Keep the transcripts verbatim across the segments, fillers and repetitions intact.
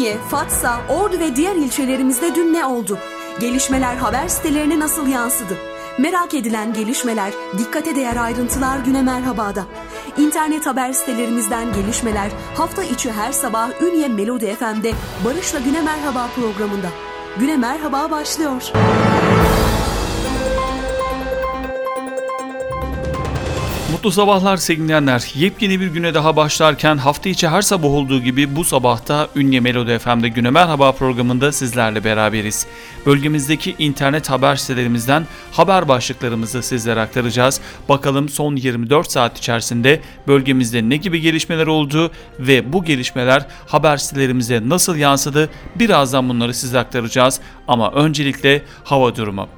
Ümraniye, Fatsa, Ordu ve diğer ilçelerimizde dün ne oldu? Gelişmeler haber sitelerine nasıl yansıdı? Merak edilen gelişmeler, dikkate değer ayrıntılar Güne Merhaba'da. İnternet haber sitelerimizden gelişmeler hafta içi her sabah Ünye Melodi F M'de Barış'la Güne Merhaba programında. Güne Merhaba başlıyor. Mutlu sabahlar sevgilenler. Yepyeni bir güne daha başlarken hafta içi her sabah olduğu gibi bu sabahta Ünye Melodi F M'de Güne Merhaba programında sizlerle beraberiz. Bölgemizdeki internet haber sitelerimizden haber başlıklarımızı sizlere aktaracağız. Bakalım son yirmi dört saat içerisinde bölgemizde ne gibi gelişmeler oldu ve bu gelişmeler haber sitelerimize nasıl yansıdı? Birazdan bunları size aktaracağız ama öncelikle hava durumu.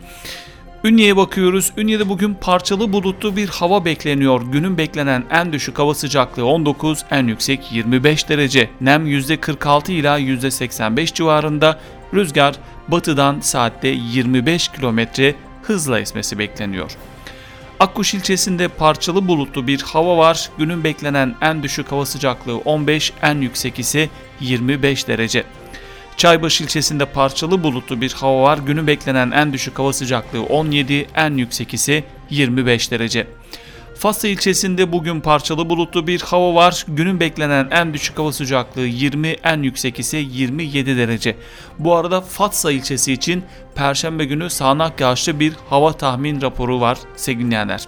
Ünye'ye bakıyoruz. Ünye'de bugün parçalı bulutlu bir hava bekleniyor. Günün beklenen en düşük hava sıcaklığı on dokuz, en yüksek yirmi beş derece. Nem yüzde kırk altı ila yüzde seksen beş civarında. Rüzgar batıdan saatte yirmi beş kilometre hızla esmesi bekleniyor. Akkuş ilçesinde parçalı bulutlu bir hava var. Günün beklenen en düşük hava sıcaklığı on beş, en yüksek ise yirmi beş derece. Çaybaşı ilçesinde parçalı bulutlu bir hava var. Günü beklenen en düşük hava sıcaklığı on yedi, en yüksek ise yirmi beş derece. Fatsa ilçesinde bugün parçalı bulutlu bir hava var. Günün beklenen en düşük hava sıcaklığı yirmi, en yüksek ise yirmi yedi derece. Bu arada Fatsa ilçesi için Perşembe günü sağanak yağışlı bir hava tahmin raporu var sevgili dinleyenler.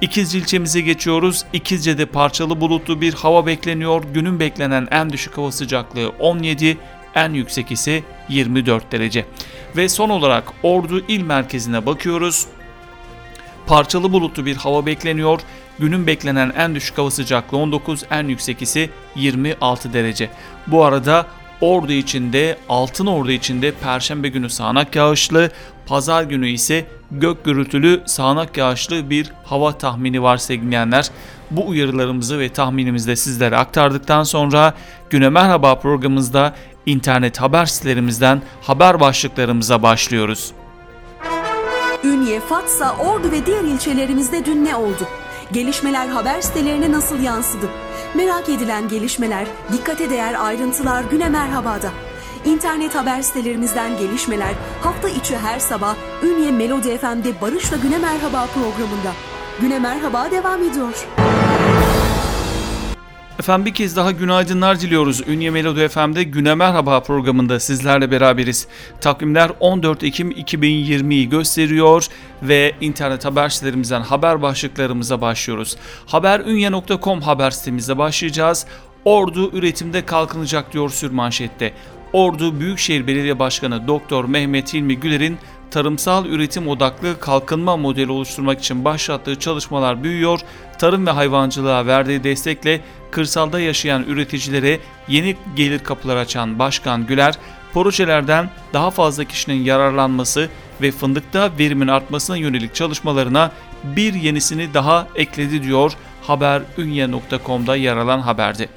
İkizce ilçemize geçiyoruz. İkizce'de parçalı bulutlu bir hava bekleniyor. Günün beklenen en düşük hava sıcaklığı on yedi, en yüksek ise yirmi dört derece. Ve son olarak Ordu il merkezine bakıyoruz. Parçalı bulutlu bir hava bekleniyor. Günün beklenen en düşük hava sıcaklığı on dokuz, en yüksek ise yirmi altı derece. Bu arada Ordu içinde, Altınordu içinde Perşembe günü sağanak yağışlı, Pazar günü ise gök gürültülü sağanak yağışlı bir hava tahmini var sevgili dinleyenler. Bu uyarılarımızı ve tahminimizi de sizlere aktardıktan sonra Güne Merhaba programımızda İnternet haber sitelerimizden haber başlıklarımıza başlıyoruz. Ünye, Fatsa, Ordu ve diğer ilçelerimizde dün ne oldu? Gelişmeler haber sitelerine nasıl yansıdı? Merak edilen gelişmeler, dikkate değer ayrıntılar Güne Merhaba'da. İnternet haber sitelerimizden gelişmeler hafta içi her sabah Ünye Melodi F M'de Barış'la Güne Merhaba programında. Güne Merhaba devam ediyor. Efendim bir kez daha günaydınlar diliyoruz. Ünye Melodi F M'de Güne Merhaba programında sizlerle beraberiz. Takvimler on dört Ekim iki bin yirmiyi gösteriyor ve internet haber sitelerimizden haber başlıklarımıza başlıyoruz. haber ünye nokta com haber sitemizle başlayacağız. Ordu üretimde kalkınacak diyor sürmanşette. Ordu Büyükşehir Belediye Başkanı Doktor Mehmet Hilmi Güler'in tarımsal üretim odaklı kalkınma modeli oluşturmak için başlattığı çalışmalar büyüyor. Tarım ve hayvancılığa verdiği destekle kırsalda yaşayan üreticilere yeni gelir kapıları açan Başkan Güler, projelerden daha fazla kişinin yararlanması ve fındıkta verimin artmasına yönelik çalışmalarına bir yenisini daha ekledi diyor haber ünye nokta com'da yer alan haberde.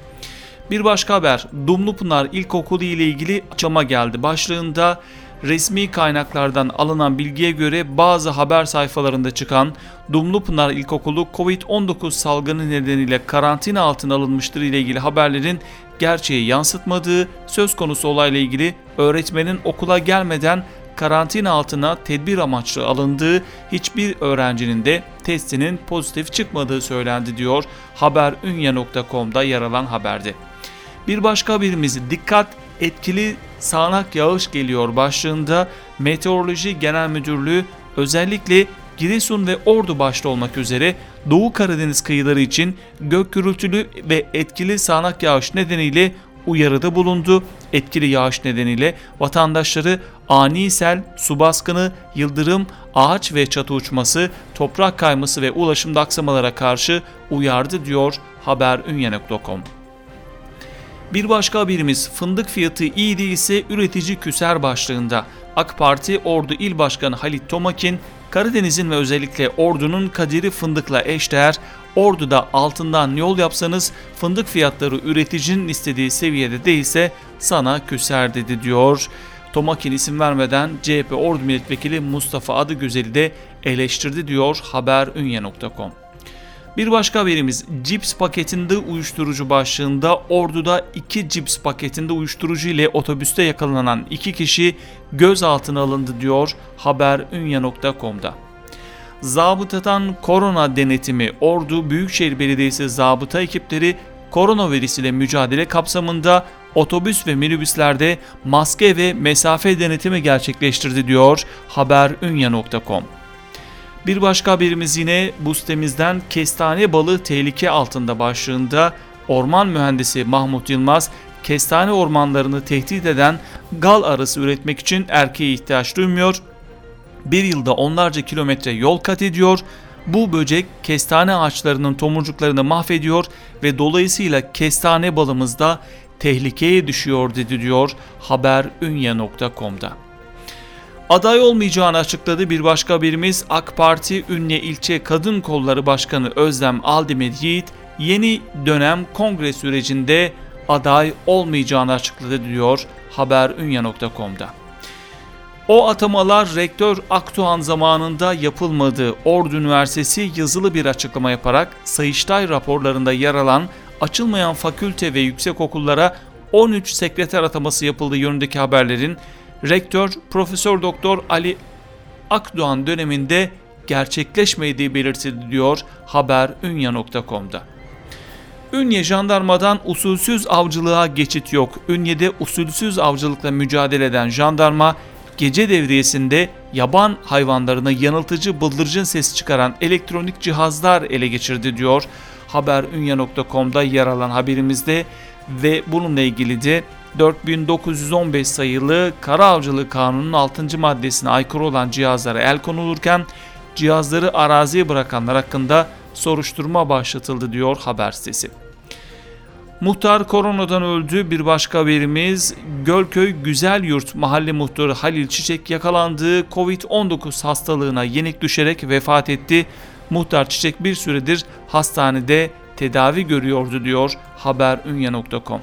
Bir başka haber, Dumlupınar İlkokulu ile ilgili açıklama geldi. Başlığında resmi kaynaklardan alınan bilgiye göre bazı haber sayfalarında çıkan Dumlupınar İlkokulu kovid on dokuz salgını nedeniyle karantina altına alınmıştır ile ilgili haberlerin gerçeği yansıtmadığı, söz konusu olayla ilgili öğretmenin okula gelmeden karantina altına tedbir amaçlı alındığı, hiçbir öğrencinin de testinin pozitif çıkmadığı söylendi diyor haber ünye nokta com'da yer alan haberde. Bir başka haberimiz, dikkat etkili sağanak yağış geliyor başlığında Meteoroloji Genel Müdürlüğü özellikle Giresun ve Ordu başta olmak üzere Doğu Karadeniz kıyıları için gök gürültülü ve etkili sağanak yağış nedeniyle uyarıda bulundu. Etkili yağış nedeniyle vatandaşları ani sel, su baskını, yıldırım, ağaç ve çatı uçması, toprak kayması ve ulaşımda aksamalara karşı uyardı diyor haber ünye nokta com. Bir başka haberimiz, fındık fiyatı iyi değilse üretici küser başlığında. AK Parti Ordu İl Başkanı Halit Tomakin, Karadeniz'in ve özellikle Ordu'nun kaderi fındıkla eşdeğer. Ordu'da altından yol yapsanız fındık fiyatları üreticinin istediği seviyede değilse sana küser dedi diyor. Tomakin isim vermeden C H P Ordu Milletvekili Mustafa Adıgüzel'i de eleştirdi diyor haber ünye nokta com. Bir başka haberimiz, cips paketinde uyuşturucu başlığında Ordu'da iki cips paketinde uyuşturucu ile otobüste yakalanan iki kişi gözaltına alındı diyor haber ünya nokta com'da. Zabıtadan korona denetimi. Ordu Büyükşehir Belediyesi zabıta ekipleri koronavirüs ile mücadele kapsamında otobüs ve minibüslerde maske ve mesafe denetimi gerçekleştirdi diyor haber ünya nokta com. Bir başka haberimiz yine Bustemiz'den kestane balı tehlike altında başlığında orman mühendisi Mahmut Yılmaz kestane ormanlarını tehdit eden gal arısı üretmek için erkeğe ihtiyaç duymuyor. Bir yılda onlarca kilometre yol kat ediyor. Bu böcek kestane ağaçlarının tomurcuklarını mahvediyor ve dolayısıyla kestane balımız da tehlikeye düşüyor dedi diyor haber ünya nokta com'da. Aday olmayacağını açıkladı bir başka haberimiz. AK Parti Ünye İlçe Kadın Kolları Başkanı Özlem Aldemir Yiğit yeni dönem kongre sürecinde aday olmayacağını açıkladı diyor haber ünya nokta com'da. O atamalar Rektör Akdoğan zamanında yapılmadı. Ordu Üniversitesi yazılı bir açıklama yaparak Sayıştay raporlarında yer alan açılmayan fakülte ve yüksekokullara on üç sekreter ataması yapıldığı yönündeki haberlerin Rektör Profesör Doktor Ali Akdoğan döneminde gerçekleşmediği belirtildi diyor haber ünya nokta com'da. Ünye jandarmadan usulsüz avcılığa geçit yok. Ünye'de usulsüz avcılıkla mücadele eden jandarma gece devriyesinde yaban hayvanlarına yanıltıcı bıldırcın sesi çıkaran elektronik cihazlar ele geçirdi diyor haber ünya nokta com'da yer alan haberimizde ve bununla ilgili de dört bin dokuz yüz on beş sayılı Kara Avcılığı Kanunu'nun altıncı maddesine aykırı olan cihazlara el konulurken cihazları araziye bırakanlar hakkında soruşturma başlatıldı diyor haber sitesi. Muhtar koronadan öldü. Bir başka haberimiz, Gölköy Güzelyurt mahalle muhtarı Halil Çiçek yakalandığı kovid on dokuz hastalığına yenik düşerek vefat etti. Muhtar Çiçek bir süredir hastanede tedavi görüyordu diyor haber ünya nokta com.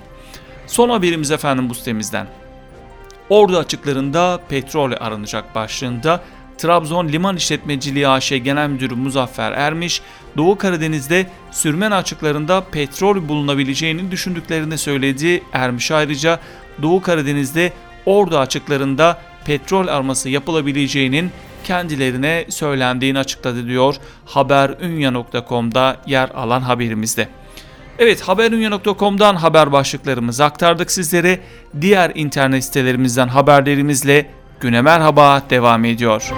Son haberimiz efendim bu sitemizden. Ordu açıklarında petrol aranacak başlığında Trabzon Liman İşletmeciliği A Ş Genel Müdürü Muzaffer Ermiş, Doğu Karadeniz'de Sürmen açıklarında petrol bulunabileceğini düşündüklerini söyledi. Ermiş ayrıca Doğu Karadeniz'de Ordu açıklarında petrol araması yapılabileceğinin kendilerine söylendiğini açıkladı diyor haber ünya nokta com'da yer alan haberimizde. Evet, haber ünya nokta com'dan haber başlıklarımızı aktardık sizlere. Diğer internet sitelerimizden haberlerimizle Güne Merhaba devam ediyor.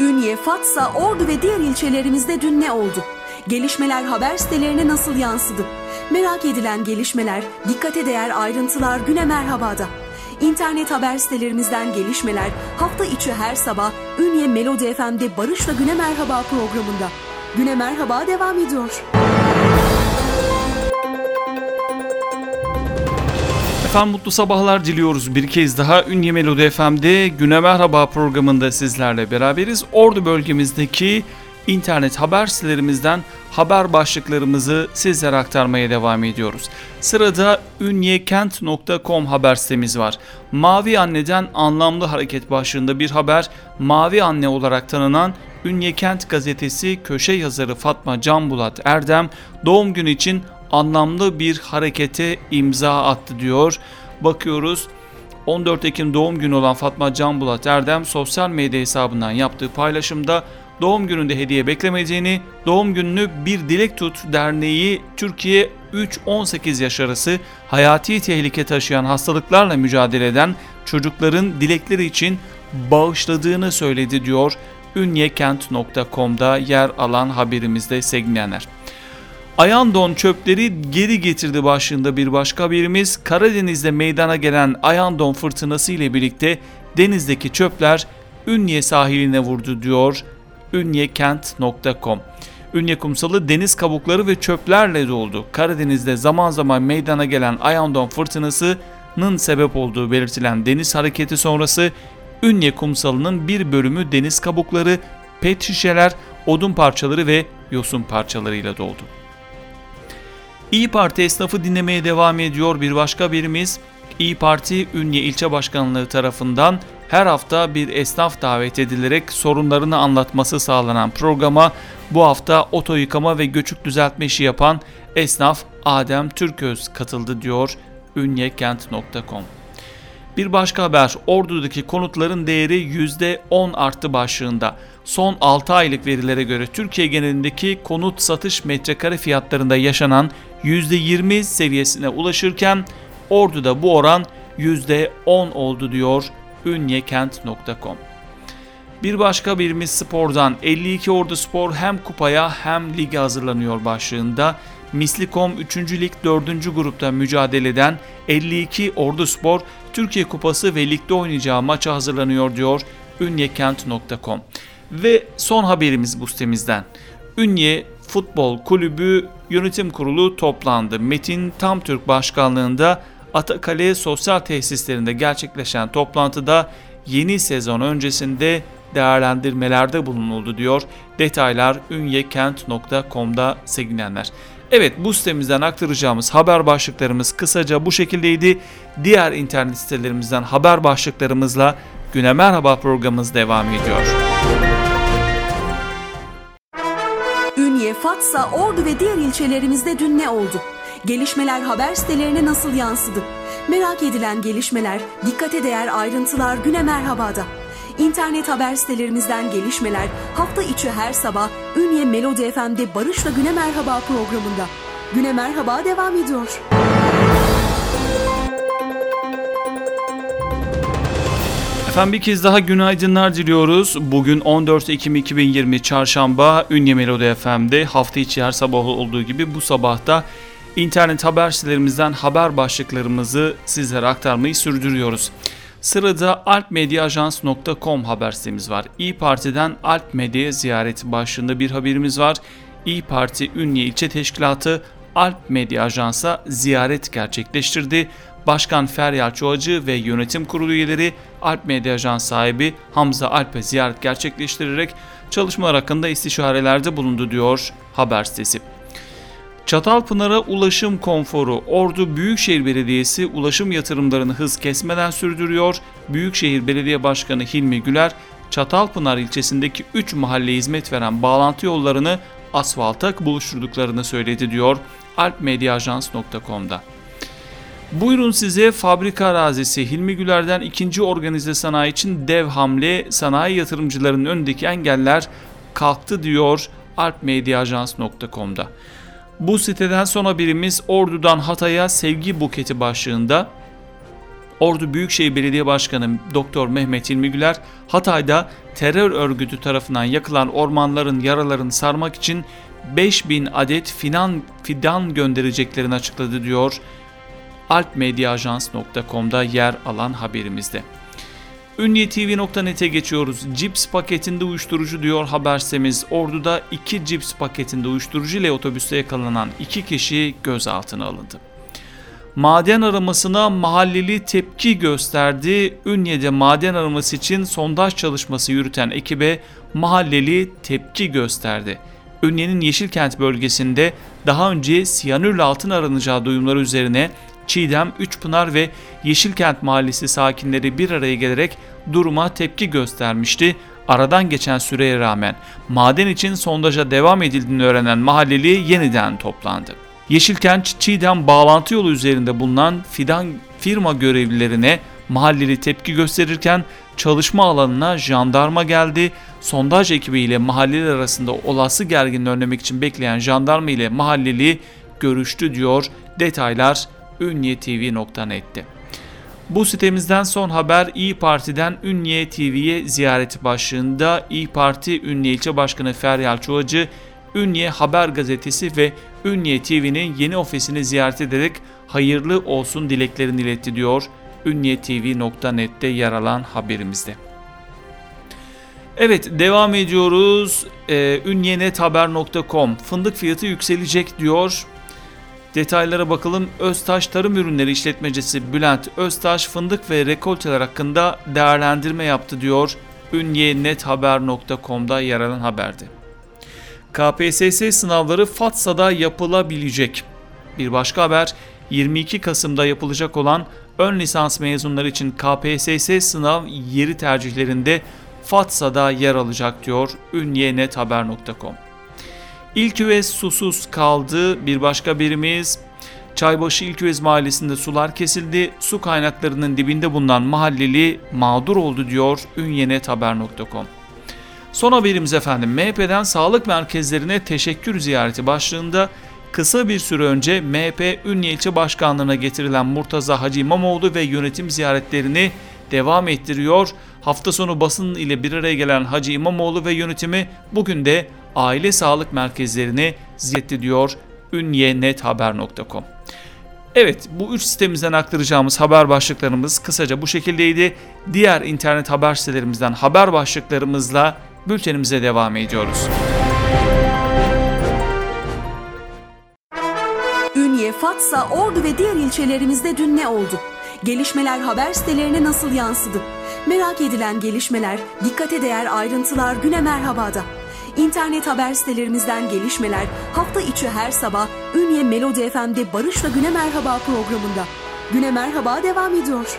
Ünye, Fatsa, Ordu ve diğer ilçelerimizde dün ne oldu? Gelişmeler haber sitelerine nasıl yansıdı? Merak edilen gelişmeler, dikkate değer ayrıntılar Güne Merhaba'da. İnternet haber sitelerimizden gelişmeler hafta içi her sabah Ünye Melodi F M'de Barış'la Güne Merhaba programında. Güne Merhaba devam ediyor. Efendim mutlu sabahlar diliyoruz bir kez daha. Ünye Melodi F M'de Güne Merhaba programında sizlerle beraberiz. Ordu bölgemizdeki İnternet haber sitelerimizden haber başlıklarımızı sizlere aktarmaya devam ediyoruz. Sırada ünyekent nokta com haber sitemiz var. Mavi Anne'den anlamlı hareket başlığında bir haber. Mavi Anne olarak tanınan Ünye Kent gazetesi köşe yazarı Fatma Canbulat Erdem doğum günü için anlamlı bir harekete imza attı diyor. Bakıyoruz. on dört Ekim doğum günü olan Fatma Canbulat Erdem sosyal medya hesabından yaptığı paylaşımda doğum gününde hediye beklemediğini, doğum gününü Bir Dilek Tut Derneği Türkiye üç on sekiz yaş arası hayati tehlike taşıyan hastalıklarla mücadele eden çocukların dilekleri için bağışladığını söyledi diyor ünyekent nokta com'da yer alan haberimizde sevgilenler. Ayandon çöpleri geri getirdi başlığında bir başka haberimiz, Karadeniz'de meydana gelen Ayandon fırtınası ile birlikte denizdeki çöpler Ünye sahiline vurdu diyor ünyekent nokta com. Ünye kumsalı deniz kabukları ve çöplerle doldu. Karadeniz'de zaman zaman meydana gelen Ayandon fırtınasının sebep olduğu belirtilen deniz hareketi sonrası Ünye kumsalının bir bölümü deniz kabukları, pet şişeler, odun parçaları ve yosun parçalarıyla doldu. İYİ Parti esnafı dinlemeye devam ediyor. Bir başka birimiz İYİ Parti Ünye İlçe Başkanlığı tarafından her hafta bir esnaf davet edilerek sorunlarını anlatması sağlanan programa bu hafta oto yıkama ve göçük düzeltme işi yapan esnaf Adem Türköz katıldı diyor ünye kent nokta com. Bir başka haber, Ordu'daki konutların değeri yüzde on arttı başlığında. Son altı aylık verilere göre Türkiye genelindeki konut satış metrekare fiyatlarında yaşanan yüzde yirmi seviyesine ulaşırken Ordu'da bu oran yüzde on oldu diyor ünye kent nokta com. Bir başka birimiz spordan, elli iki Ordu Spor hem kupaya hem lige hazırlanıyor başlığında. Mislikom üçüncü Lig dördüncü grupta mücadele eden elli iki Ordu Spor, Türkiye Kupası ve ligde oynayacağı maça hazırlanıyor diyor ünye kent nokta com. Ve son haberimiz bu sitemizden. Ünye Futbol Kulübü Yönetim Kurulu toplandı. Metin Tamtürk başkanlığında Atakale Sosyal Tesislerinde gerçekleşen toplantıda yeni sezon öncesinde değerlendirmelerde bulunuldu diyor. Detaylar ünye kent nokta com'da sevgilenler. Evet, bu sitemizden aktaracağımız haber başlıklarımız kısaca bu şekildeydi. Diğer internet sitelerimizden haber başlıklarımızla Güne Merhaba programımız devam ediyor. Ünye, Fatsa, Ordu ve diğer ilçelerimizde dün ne oldu? Gelişmeler haber sitelerine nasıl yansıdı? Merak edilen gelişmeler, dikkate değer ayrıntılar Güne Merhaba'da. İnternet haber sitelerimizden gelişmeler hafta içi her sabah Ünye Melodi F M'de Barış'la Güne Merhaba programında. Güne Merhaba devam ediyor. Efendim bir kez daha günaydınlar diliyoruz. Bugün on dört Ekim iki bin yirmi Çarşamba, Ünye Melodi F M'de hafta içi her sabah olduğu gibi bu sabahta internet haber sitelerimizden haber başlıklarımızı sizlere aktarmayı sürdürüyoruz. Sırada alp medya ajans nokta com haber sitemiz var. İyi Parti'den Alp Medya'ya ziyareti başlığında bir haberimiz var. İyi Parti Ünye İlçe Teşkilatı Alp Medya Ajans'a ziyaret gerçekleştirdi. Başkan Feryal Çoğacı ve yönetim kurulu üyeleri Alp Medya Ajans sahibi Hamza Alp'e ziyaret gerçekleştirerek çalışmalar hakkında istişarelerde bulundu diyor haber sitesi. Çatalpınar'a ulaşım konforu. Ordu Büyükşehir Belediyesi ulaşım yatırımlarını hız kesmeden sürdürüyor. Büyükşehir Belediye Başkanı Hilmi Güler, Çatalpınar ilçesindeki üç mahalleye hizmet veren bağlantı yollarını asfalta buluşturduklarını söyledi diyor alp medya ajans nokta com'da. Buyurun size fabrika arazisi. Hilmi Güler'den ikinci organize sanayi için dev hamle, sanayi yatırımcılarının önündeki engeller kalktı diyor alp medya ajans nokta com'da. Bu siteden son haberimiz Ordu'dan Hatay'a sevgi buketi başlığında. Ordu Büyükşehir Belediye Başkanı Doktor Mehmet Hilmi Güler, Hatay'da terör örgütü tarafından yakılan ormanların yaralarını sarmak için beş bin adet fidan, fidan göndereceklerini açıkladı diyor alp medya ajans nokta com'da yer alan haberimizde. ünye tv nokta net'e geçiyoruz. Cips paketinde uyuşturucu diyor haber sitemiz. Ordu'da iki cips paketinde uyuşturucu ile otobüste yakalanan iki kişi gözaltına alındı. Maden aramasına mahalleli tepki gösterdi. Ünye'de maden araması için sondaj çalışması yürüten ekibe mahalleli tepki gösterdi. Ünye'nin Yeşilkent bölgesinde daha önce siyanürle altın aranacağı duyumları üzerine Çiğdem, Üçpınar ve Yeşilkent Mahallesi sakinleri bir araya gelerek duruma tepki göstermişti. Aradan geçen süreye rağmen maden için sondaja devam edildiğini öğrenen mahalleli yeniden toplandı. Yeşilkent, Çiğdem bağlantı yolu üzerinde bulunan fidan firma görevlilerine mahalleli tepki gösterirken çalışma alanına jandarma geldi. Sondaj ekibi ile mahalleli arasında olası gerginliği önlemek için bekleyen jandarma ile mahalleli görüştü diyor detaylar ünye tv nokta net'te. Bu sitemizden son haber İyi Parti'den Ünye T V'ye ziyareti başlığında. İyi Parti Ünye İlçe Başkanı Feryal Çuacı, Ünye Haber Gazetesi ve Ünye T V'nin yeni ofisini ziyaret ederek hayırlı olsun dileklerini iletti diyor ünye tv nokta net'te yer alan haberimizde. Evet, devam ediyoruz. Ee, ünye net haber nokta com fındık fiyatı yükselecek diyor. Detaylara bakalım. Öztaş Tarım Ürünleri İşletmecisi Bülent Öztaş fındık ve rekolteler hakkında değerlendirme yaptı diyor ünye net haber nokta com'da yer alan haberde. K P S S sınavları Fatsa'da yapılabilecek. Bir başka haber, yirmi iki Kasım'da yapılacak olan ön lisans mezunları için K P S S sınav yeri tercihlerinde Fatsa'da yer alacak diyor ünye net haber nokta com. İlköğüz susuz kaldı. Bir başka haberimiz, Çaybaşı İlköğüz mahallesinde sular kesildi. Su kaynaklarının dibinde bulunan mahalleli mağdur oldu diyor ünye net haber nokta com. Son haberimiz efendim, M H P'den sağlık merkezlerine teşekkür ziyareti başlığında kısa bir süre önce M H P Ünye İlçe Başkanlığı'na getirilen Murtaza Hacı İmamoğlu ve yönetim ziyaretlerini devam ettiriyor. Hafta sonu basın ile bir araya gelen Hacı İmamoğlu ve yönetimi bugün de aile sağlık merkezlerini ziyaret etti diyor ünye net haber nokta com. Evet, bu üç sitemizden aktaracağımız haber başlıklarımız kısaca bu şekildeydi. Diğer internet haber sitelerimizden haber başlıklarımızla bültenimize devam ediyoruz. Ünye, Fatsa, Ordu ve diğer ilçelerimizde dün ne oldu? Gelişmeler haber sitelerine nasıl yansıdı? Merak edilen gelişmeler, dikkate değer ayrıntılar güne merhabada. İnternet haber sitelerimizden gelişmeler hafta içi her sabah Ünye Melodi F M'de Barış'la Güne Merhaba programında. Güne Merhaba devam ediyor.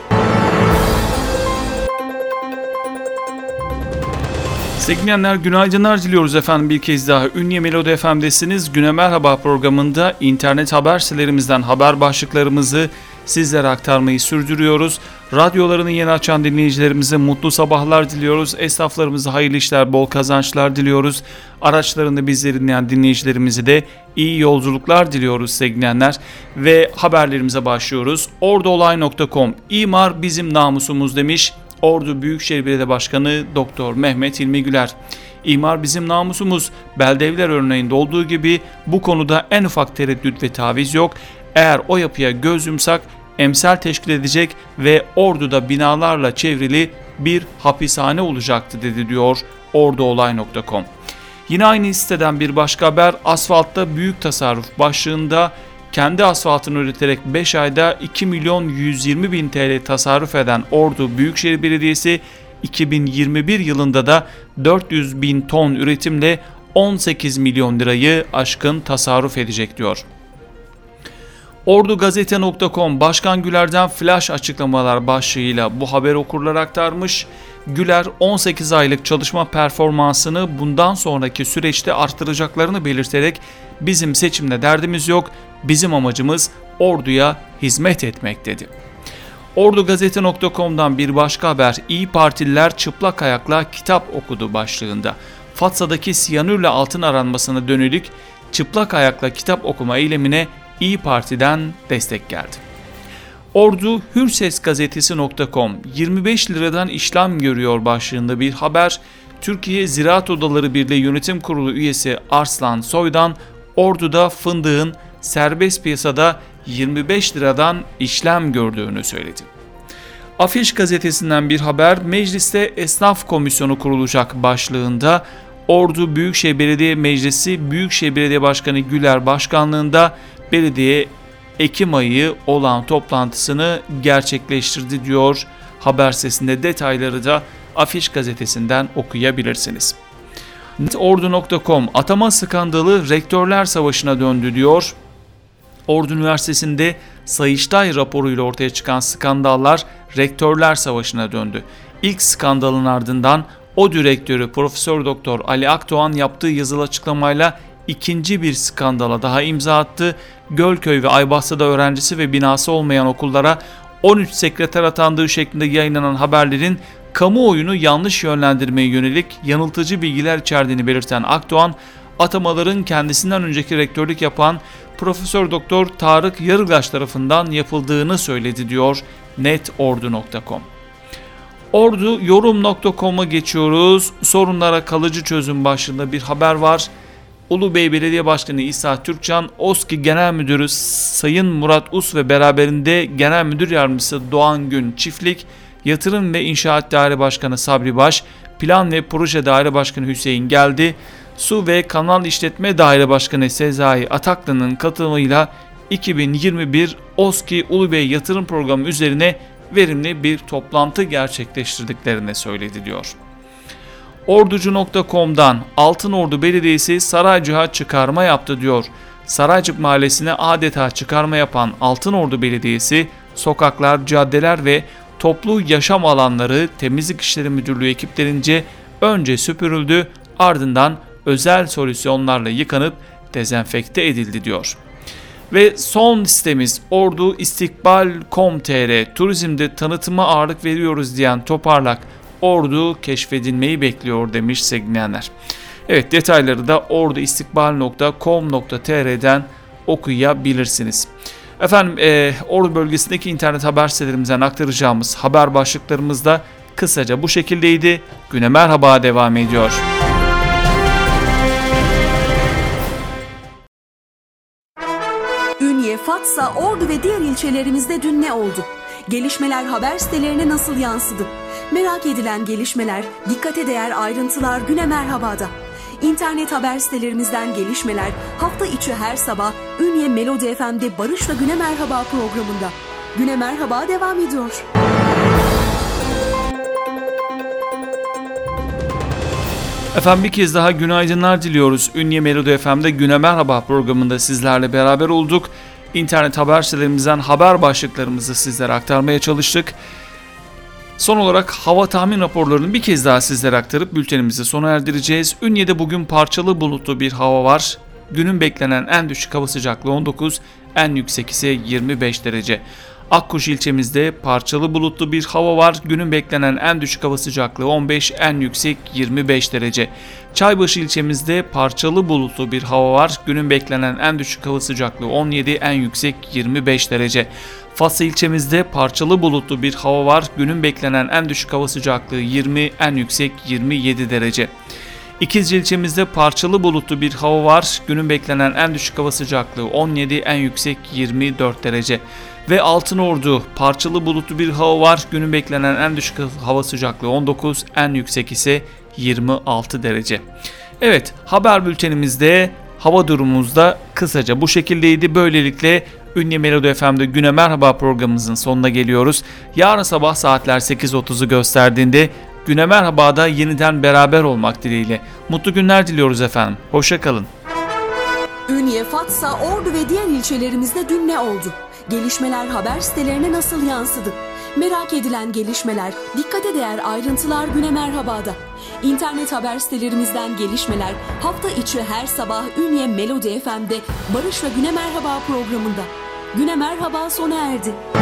Sevgilenler, günaydınlar diliyoruz efendim bir kez daha. Ünye Melodi F M'desiniz. Güne Merhaba programında internet haber sitelerimizden haber başlıklarımızı sizlere aktarmayı sürdürüyoruz. Radyolarını yeni açan dinleyicilerimize mutlu sabahlar diliyoruz. Esnaflarımıza hayırlı işler, bol kazançlar diliyoruz. Araçlarında bizleri dinleyen dinleyicilerimize de iyi yolculuklar diliyoruz sevgilenler. Ve haberlerimize başlıyoruz. ordu olay nokta com, imar bizim namusumuz demiş Ordu Büyükşehir Belediye Başkanı Doktor Mehmet Hilmi Güler. İmar bizim namusumuz. Beldevler örneğinde olduğu gibi bu konuda en ufak tereddüt ve taviz yok. Eğer o yapıya göz yumsak emsal teşkil edecek ve Ordu'da binalarla çevrili bir hapishane olacaktı dedi diyor ordu olay nokta com. Yine aynı siteden bir başka haber, asfaltta büyük tasarruf başlığında kendi asfaltını üreterek beş ayda iki milyon yüz yirmi bin Türk lirası tasarruf eden Ordu Büyükşehir Belediyesi iki bin yirmi bir yılında da dört yüz bin ton üretimle on sekiz milyon lirayı aşkın tasarruf edecek diyor. ordu gazete nokta com, Başkan Güler'den flash açıklamalar başlığıyla bu haber okurlar aktarmış. Güler on sekiz aylık çalışma performansını bundan sonraki süreçte arttıracaklarını belirterek bizim seçimle derdimiz yok, bizim amacımız orduya hizmet etmek dedi. ordu gazete nokta com'dan bir başka haber, İyi Partililer çıplak ayakla kitap okudu başlığında. Fatsa'daki siyanürle altın aranmasına dönülük çıplak ayakla kitap okuma eylemine İyi Parti'den destek geldi. Ordu hür ses gazetesi nokta com, yirmi beş liradan işlem görüyor başlığında bir haber. Türkiye Ziraat Odaları Birliği Yönetim Kurulu üyesi Arslan Soydan Ordu'da fındığın serbest piyasada yirmi beş liradan işlem gördüğünü söyledi. Afiş gazetesinden bir haber, mecliste esnaf komisyonu kurulacak başlığında Ordu Büyükşehir Belediye Meclisi Büyükşehir Belediye Başkanı Güler başkanlığında belediye Ekim ayı olan toplantısını gerçekleştirdi diyor haber sitesinde. Detayları da Afiş gazetesinden okuyabilirsiniz. ordu nokta com, atama skandalı rektörler savaşına döndü diyor. Ordu Üniversitesi'nde Sayıştay raporuyla ortaya çıkan skandallar rektörler savaşına döndü. İlk skandalın ardından O D Ü rektörü Profesör Doktor Ali Akdoğan yaptığı yazılı açıklamayla ikinci bir skandala daha imza attı. Gölköy ve Aybahçe'de öğrencisi ve binası olmayan okullara on üç sekreter atandığı şeklinde yayınlanan haberlerin kamuoyunu yanlış yönlendirmeye yönelik yanıltıcı bilgiler içerdiğini belirten Akdoğan, atamaların kendisinden önceki rektörlük yapan Profesör Doktor Tarık Yarılaş tarafından yapıldığını söyledi diyor net ordu nokta com. ordu yorum nokta com'a geçiyoruz. Sorunlara kalıcı çözüm başlığında bir haber var. Ulubey Belediye Başkanı İsa Türkcan, O S K İ Genel Müdürü Sayın Murat Us ve beraberinde Genel Müdür Yardımcısı Doğan Gün Çiftlik, Yatırım ve İnşaat Daire Başkanı Sabri Baş, Plan ve Proje Daire Başkanı Hüseyin Geldi, Su ve Kanal İşletme Daire Başkanı Sezai Ataklı'nın katılımıyla iki bin yirmi bir O S K İ Ulubey Yatırım Programı üzerine verimli bir toplantı gerçekleştirdiklerini söyledi diyor. orducu nokta com'dan Altınordu Belediyesi Saraycık'a çıkarma yaptı diyor. Saraycık Mahallesi'ne adeta çıkarma yapan Altınordu Belediyesi, sokaklar, caddeler ve toplu yaşam alanları Temizlik İşleri Müdürlüğü ekiplerince önce süpürüldü, ardından özel solüsyonlarla yıkanıp dezenfekte edildi diyor. Ve son sitemiz Ordu İstikbal nokta com nokta tr. Turizmde tanıtıma ağırlık veriyoruz diyen Toparlak, Ordu keşfedilmeyi bekliyor demiş sevgilenler. Evet, detayları da ordu istikbal nokta com nokta tr'den okuyabilirsiniz. Efendim e, Ordu bölgesindeki internet haber sitelerimizden aktaracağımız haber başlıklarımız da kısaca bu şekildeydi. Güne merhaba devam ediyor. Ünye, Fatsa, Ordu ve diğer ilçelerimizde dün ne oldu? Gelişmeler haber sitelerine nasıl yansıdı? Merak edilen gelişmeler, dikkate değer ayrıntılar Güne Merhaba'da. İnternet haber sitelerimizden gelişmeler hafta içi her sabah Ünye Melodi F M'de Barış'la Güne Merhaba programında. Güne Merhaba devam ediyor. Efendim bir kez daha günaydınlar diliyoruz. Ünye Melodi F M'de Güne Merhaba programında sizlerle beraber olduk. İnternet haber sitelerimizden haber başlıklarımızı sizlere aktarmaya çalıştık. Son olarak hava tahmin raporlarını bir kez daha sizlere aktarıp bültenimizi sona erdireceğiz. Ünye'de bugün parçalı bulutlu bir hava var. Günün beklenen en düşük hava sıcaklığı on dokuz, en yüksek ise yirmi beş derece. Akkuş ilçemizde parçalı bulutlu bir hava var. Günün beklenen en düşük hava sıcaklığı on beş, en yüksek yirmi beş derece. Çaybaşı ilçemizde parçalı bulutlu bir hava var. Günün beklenen en düşük hava sıcaklığı on yedi, en yüksek yirmi beş derece. Fas ilçemizde parçalı bulutlu bir hava var. Günün beklenen en düşük hava sıcaklığı yirmi, en yüksek yirmi yedi derece. İkizce ilçemizde parçalı bulutlu bir hava var. Günün beklenen en düşük hava sıcaklığı on yedi, en yüksek yirmi dört derece. Ve Altınordu parçalı bulutlu bir hava var. Günün beklenen en düşük hava sıcaklığı on dokuz, en yüksek ise yirmi altı derece. Evet, haber bültenimizde hava durumumuzda kısaca bu şekildeydi. Böylelikle Ünye Melodi F M'de Güne Merhaba programımızın sonuna geliyoruz. Yarın sabah saatler sekiz otuzu gösterdiğinde Güne Merhaba'da yeniden beraber olmak dileğiyle. Mutlu günler diliyoruz efendim. Hoşça kalın. Ünye, Fatsa, Ordu ve diğer ilçelerimizde dün ne oldu? Gelişmeler haber sitelerine nasıl yansıdı? Merak edilen gelişmeler, dikkate değer ayrıntılar Güne Merhaba'da. İnternet haber sitelerimizden gelişmeler hafta içi her sabah Ünye Melodi F M'de Barış'la Güne Merhaba programında. Güne Merhaba sona erdi.